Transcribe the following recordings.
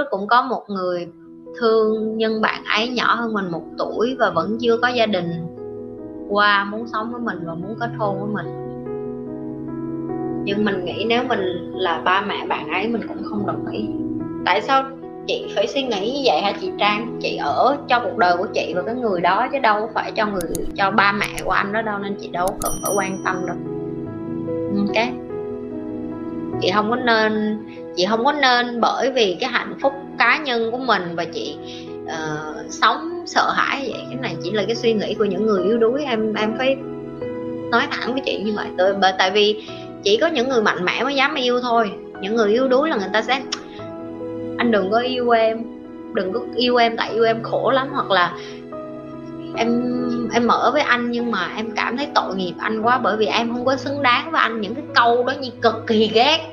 trước cũng có một người thương nhưng bạn ấy nhỏ hơn mình 1 tuổi và vẫn chưa có gia đình, qua muốn sống với mình và muốn kết hôn với mình. Nhưng mình nghĩ nếu mình là ba mẹ bạn ấy mình cũng không đồng ý. Tại sao chị phải suy nghĩ như vậy hả chị Trang? Chị ở cho cuộc đời của chị và cái người đó chứ đâu phải cho ba mẹ của anh đó đâu, nên chị đâu cần phải quan tâm đâu. Ok, chị không có nên bởi vì cái hạnh phúc cá nhân của mình và chị sống sợ hãi vậy. Cái này chỉ là cái suy nghĩ của những người yếu đuối, em phải nói thẳng với chị như vậy. Tại vì chỉ có những người mạnh mẽ mới dám yêu thôi. Những người yếu đuối là người ta sẽ anh đừng có yêu em, đừng có yêu em tại yêu em khổ lắm, hoặc là em ở với anh nhưng mà em cảm thấy tội nghiệp anh quá bởi vì em không có xứng đáng với anh. Những cái câu đó như cực kỳ ghét.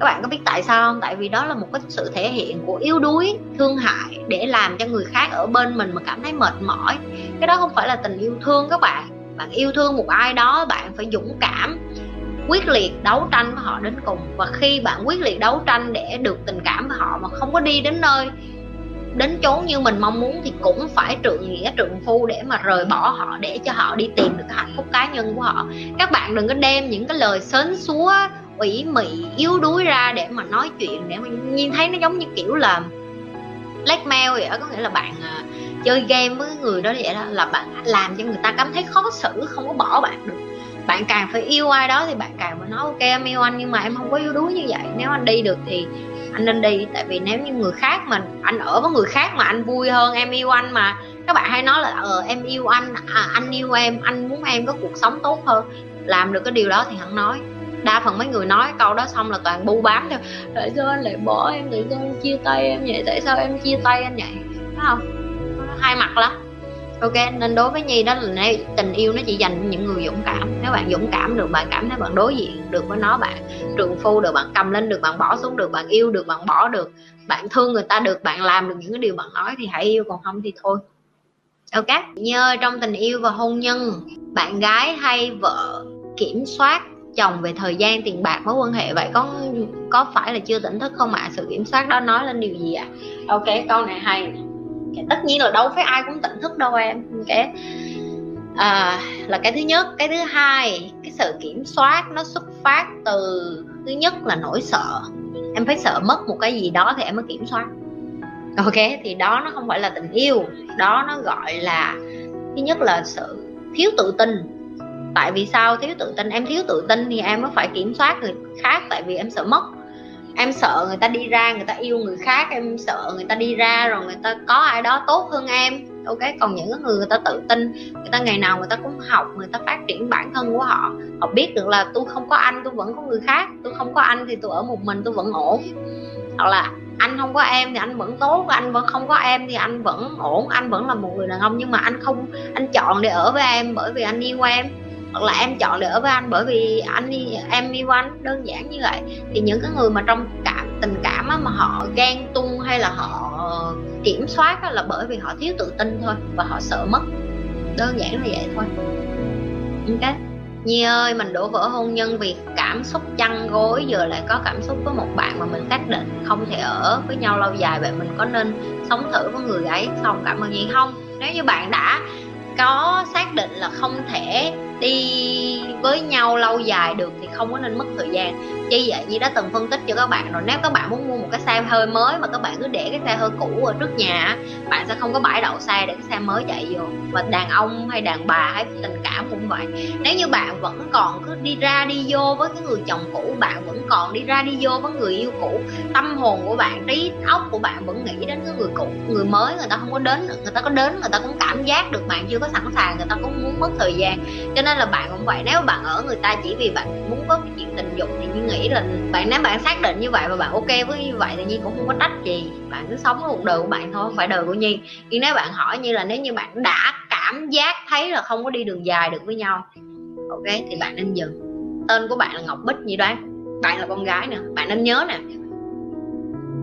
Các bạn có biết tại sao không? Tại vì đó là một cái sự thể hiện của yếu đuối, thương hại để làm cho người khác ở bên mình mà cảm thấy mệt mỏi. Cái đó không phải là tình yêu thương các bạn. Bạn yêu thương một ai đó, bạn phải dũng cảm, quyết liệt đấu tranh với họ đến cùng. Và khi bạn quyết liệt đấu tranh để được tình cảm với họ mà không có đi đến nơi đến chốn như mình mong muốn thì cũng phải trượng nghĩa trượng phu để mà rời bỏ họ, để cho họ đi tìm được cái hạnh phúc cá nhân của họ. Các bạn đừng có đem những cái lời sến súa, ủy mị, yếu đuối ra để mà nói chuyện, để mà nhìn thấy nó giống như kiểu là blackmail vậy đó. Có nghĩa là bạn chơi game với người đó vậy đó, là bạn làm cho người ta cảm thấy khó xử, không có bỏ bạn được. Bạn càng phải yêu ai đó thì bạn càng phải nói ok em yêu anh nhưng mà em không có yếu đuối như vậy, nếu anh đi được thì anh nên đi. Tại vì nếu như người khác mình anh ở với người khác mà anh vui hơn em yêu anh, mà các bạn hay nói là em yêu anh, anh yêu em, anh muốn em có cuộc sống tốt hơn. Làm được cái điều đó thì hắn nói. Đa phần mấy người nói câu đó xong là toàn bu bám thôi. Tại sao anh lại bỏ em, tại sao anh chia tay em vậy, tại sao em chia tay anh vậy, đúng không? Hai mặt lắm. Ok, nên đối với Nhi đó là tình yêu nó chỉ dành cho những người dũng cảm. Nếu bạn dũng cảm được, bạn cảm thấy bạn đối diện được với nó, bạn trượng phu được, bạn cầm lên được, bạn bỏ xuống được, bạn yêu được, bạn bỏ được, bạn thương người ta được, bạn làm được những cái điều bạn nói thì hãy yêu, còn không thì thôi. Ok, Nhi ơi, trong tình yêu và hôn nhân, bạn gái hay vợ kiểm soát chồng về thời gian, tiền bạc, mối quan hệ, vậy có phải là chưa tỉnh thức không ạ? Sự kiểm soát đó nói lên điều gì ạ? Ok, câu này hay. Tất nhiên là đâu phải ai cũng tỉnh thức đâu em. Là cái thứ nhất. Cái thứ hai, cái sự kiểm soát nó xuất phát từ, thứ nhất là nỗi sợ. Em phải sợ mất một cái gì đó thì em mới kiểm soát. Ok, thì đó nó không phải là tình yêu. Đó nó gọi là, thứ nhất là sự thiếu tự tin. Tại vì sao thiếu tự tin? Em thiếu tự tin thì em mới phải kiểm soát người khác, tại vì em sợ mất. Em sợ người ta đi ra, người ta yêu người khác, em sợ người ta đi ra rồi người ta có ai đó tốt hơn em. Ok, còn những người ta tự tin, người ta ngày nào người ta cũng học, người ta phát triển bản thân của họ. Họ biết được là tôi không có anh, tôi vẫn có người khác, tôi không có anh thì tôi ở một mình, tôi vẫn ổn. Hoặc là anh không có em thì anh vẫn tốt, anh vẫn không có em thì anh vẫn ổn, anh vẫn là một người đàn ông. Nhưng mà anh chọn để ở với em bởi vì anh yêu em, hoặc là em chọn để ở với anh bởi vì em yêu anh, đơn giản như vậy. Thì những cái người mà trong tình cảm á, mà họ ghen tuông hay là họ kiểm soát á, là bởi vì họ thiếu tự tin thôi và họ sợ mất, đơn giản là vậy thôi. Ok, Nhi ơi, mình đổ vỡ hôn nhân vì cảm xúc chăn gối, giờ lại có cảm xúc với một bạn mà mình xác định không thể ở với nhau lâu dài, vậy mình có nên sống thử với người ấy không? Cảm ơn Nhi. Không, nếu như bạn đã có xác định là không thể đi với nhau lâu dài được thì không có nên mất thời gian. Chi vậy? Nhi đã từng phân tích cho các bạn rồi. Nếu các bạn muốn mua một cái xe hơi mới mà các bạn cứ để cái xe hơi cũ ở trước nhà, bạn sẽ không có bãi đậu xe để cái xe mới chạy vô. Và đàn ông hay đàn bà hay tình cảm cũng vậy. Nếu như bạn vẫn còn cứ đi ra đi vô với cái người chồng cũ, bạn vẫn còn đi ra đi vô với người yêu cũ, tâm hồn của bạn, trí óc của bạn vẫn nghĩ đến cái người cũ, người mới người ta không có đến được. Người ta có đến, người ta cũng cảm giác được bạn chưa có sẵn sàng, người ta cũng muốn mất thời gian. Cho nên là bạn cũng vậy. Nếu bạn ở người ta chỉ vì bạn muốn có cái chuyện tình dục thì Nhi nghĩ là nếu bạn xác định như vậy và bạn ok với như vậy thì Nhi cũng không có trách gì. Bạn cứ sống cuộc đời của bạn thôi, không phải đời của Nhi. Nhưng nếu bạn hỏi Nhi là nếu như bạn đã cảm giác thấy là không có đi đường dài được với nhau, ok, thì bạn nên dừng. Tên của bạn là Ngọc Bích, Nhi đoán. Bạn là con gái nè, bạn nên nhớ nè,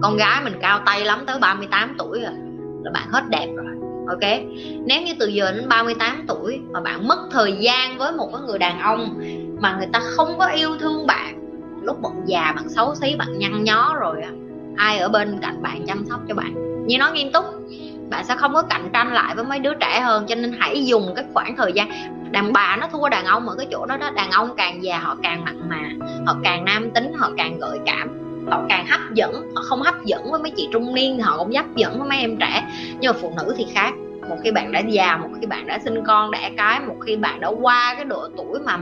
con gái mình cao tay lắm, tới 38 tuổi rồi là bạn hết đẹp rồi. Ok, nếu như từ giờ đến 38 tuổi mà bạn mất thời gian với một cái người đàn ông mà người ta không có yêu thương bạn, lúc bạn già, bạn xấu xí, bạn nhăn nhó rồi, ai ở bên cạnh bạn chăm sóc cho bạn. Như nói nghiêm túc, bạn sẽ không có cạnh tranh lại với mấy đứa trẻ hơn, cho nên hãy dùng cái khoảng thời gian. Đàn bà nó thua đàn ông ở cái chỗ đó đó. Đàn ông càng già họ càng mặn mà, họ càng nam tính, họ càng gợi cảm, họ càng hấp dẫn. Họ không hấp dẫn với mấy chị trung niên, họ cũng hấp dẫn với mấy em trẻ. Nhưng mà phụ nữ thì khác, một khi bạn đã già, một khi bạn đã sinh con đẻ cái, một khi bạn đã qua cái độ tuổi mà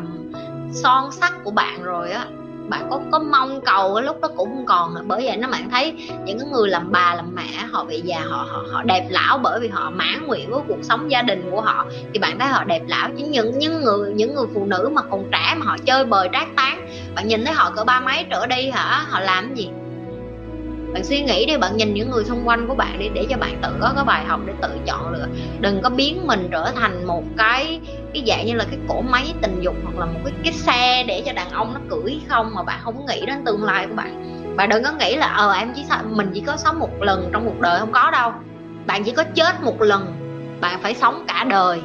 son sắc của bạn rồi á, bạn có mong cầu lúc đó cũng không còn. Bởi vậy nó bạn thấy những cái người làm bà làm mẹ, họ về già họ đẹp lão, bởi vì họ mãn nguyện với cuộc sống gia đình của họ thì bạn thấy họ đẹp lão. Chứ những người phụ nữ mà còn trẻ mà họ chơi bời trác tán, bạn nhìn thấy họ cỡ ba mấy trở đi hả, họ làm cái gì? Bạn suy nghĩ đi, bạn nhìn những người xung quanh của bạn để cho bạn tự có cái bài học để tự chọn lựa. Đừng có biến mình trở thành một cái dạng như là cái cỗ máy tình dục, hoặc là một cái xe để cho đàn ông nó cưỡi không, mà bạn không nghĩ đến tương lai của bạn. Bạn đừng có nghĩ là mình chỉ có sống một lần trong cuộc đời, không có đâu. Bạn chỉ có chết một lần, bạn phải sống cả đời.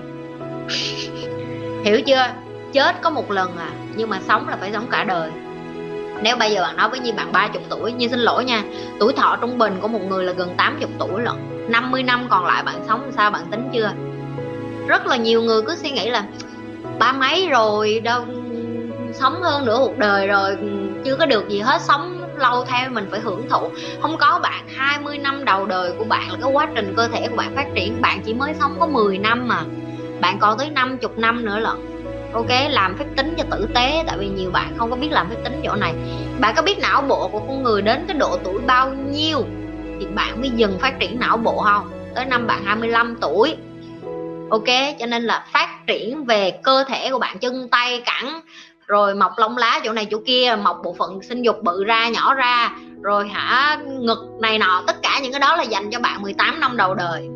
Hiểu chưa? Chết có một lần à, nhưng mà sống là phải sống cả đời. Nếu bây giờ bạn nói với Nhi bạn 30 tuổi, Nhi xin lỗi nha, tuổi thọ trung bình của một người là gần 80 tuổi lận. 50 năm còn lại bạn sống làm sao, bạn tính chưa? Rất là nhiều người cứ suy nghĩ là ba mấy rồi, đâu sống hơn nửa cuộc đời rồi, chưa có được gì hết, sống lâu theo mình phải hưởng thụ. Không có bạn, 20 năm đầu đời của bạn là cái quá trình cơ thể của bạn phát triển, bạn chỉ mới sống có 10 năm mà, bạn còn tới 50 năm nữa lận. Ok, làm phép tính cho tử tế, tại vì nhiều bạn không có biết làm phép tính chỗ này. Bạn có biết não bộ của con người đến cái độ tuổi bao nhiêu thì bạn mới dừng phát triển não bộ không? Tới năm bạn 25 tuổi. Ok, cho nên là phát triển về cơ thể của bạn, chân tay cẳng, rồi mọc lông lá chỗ này chỗ kia, mọc bộ phận sinh dục bự ra nhỏ ra, rồi ngực này nọ, tất cả những cái đó là dành cho bạn 18 năm đầu đời.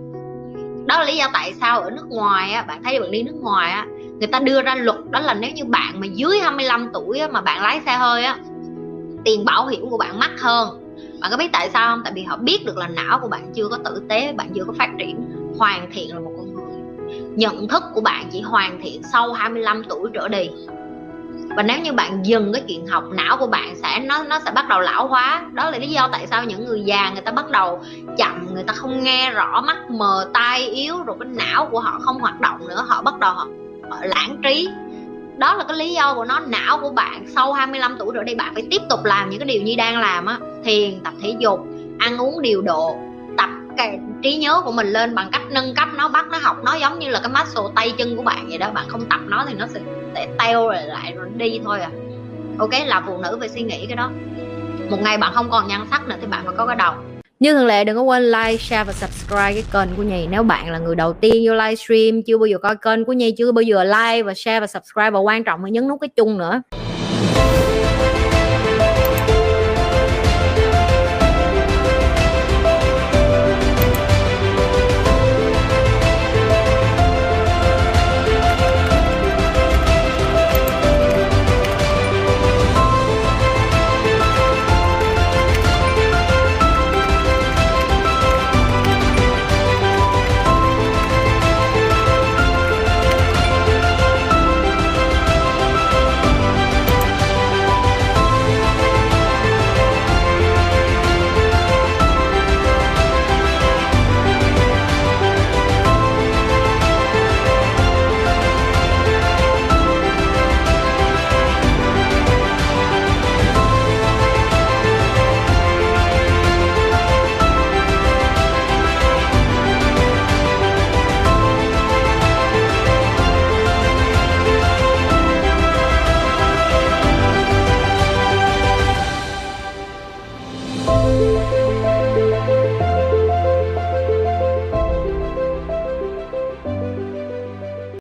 Đó là lý do tại sao ở nước ngoài á, bạn thấy bạn đi nước ngoài á, người ta đưa ra luật đó là nếu như bạn mà dưới 25 tuổi á, mà bạn lái xe hơi á, tiền bảo hiểm của bạn mắc hơn. Bạn có biết tại sao không? Tại vì họ biết được là não của bạn chưa có tử tế, bạn chưa có phát triển hoàn thiện là một con người. Nhận thức của bạn chỉ hoàn thiện sau 25 tuổi trở đi. Và nếu như bạn dừng cái chuyện học, não của bạn sẽ nó sẽ bắt đầu lão hóa. Đó là lý do tại sao những người già người ta bắt đầu chậm, người ta không nghe rõ, mắt mờ, tai yếu, rồi cái não của họ không hoạt động nữa, họ bắt đầu lãng trí. Đó là cái lý do của nó. Não của bạn sau 25 tuổi rồi đi, bạn phải tiếp tục làm những cái điều như đang làm á, thiền, tập thể dục, ăn uống điều độ, tập cái trí nhớ của mình lên bằng cách nâng cấp nó, bắt nó học nó, giống như là cái muscle tay chân của bạn vậy đó. Bạn không tập nó thì nó sẽ teo rồi lại rồi đi thôi à. Ok, là phụ nữ phải suy nghĩ cái đó. Một ngày bạn không còn nhan sắc nữa thì bạn phải có cái đầu. Như thường lệ, đừng có quên like, share và subscribe cái kênh của Nhi. Nếu bạn là người đầu tiên vô livestream, chưa bao giờ coi kênh của Nhi, chưa bao giờ like và share và subscribe, và quan trọng là nhấn nút cái chuông nữa.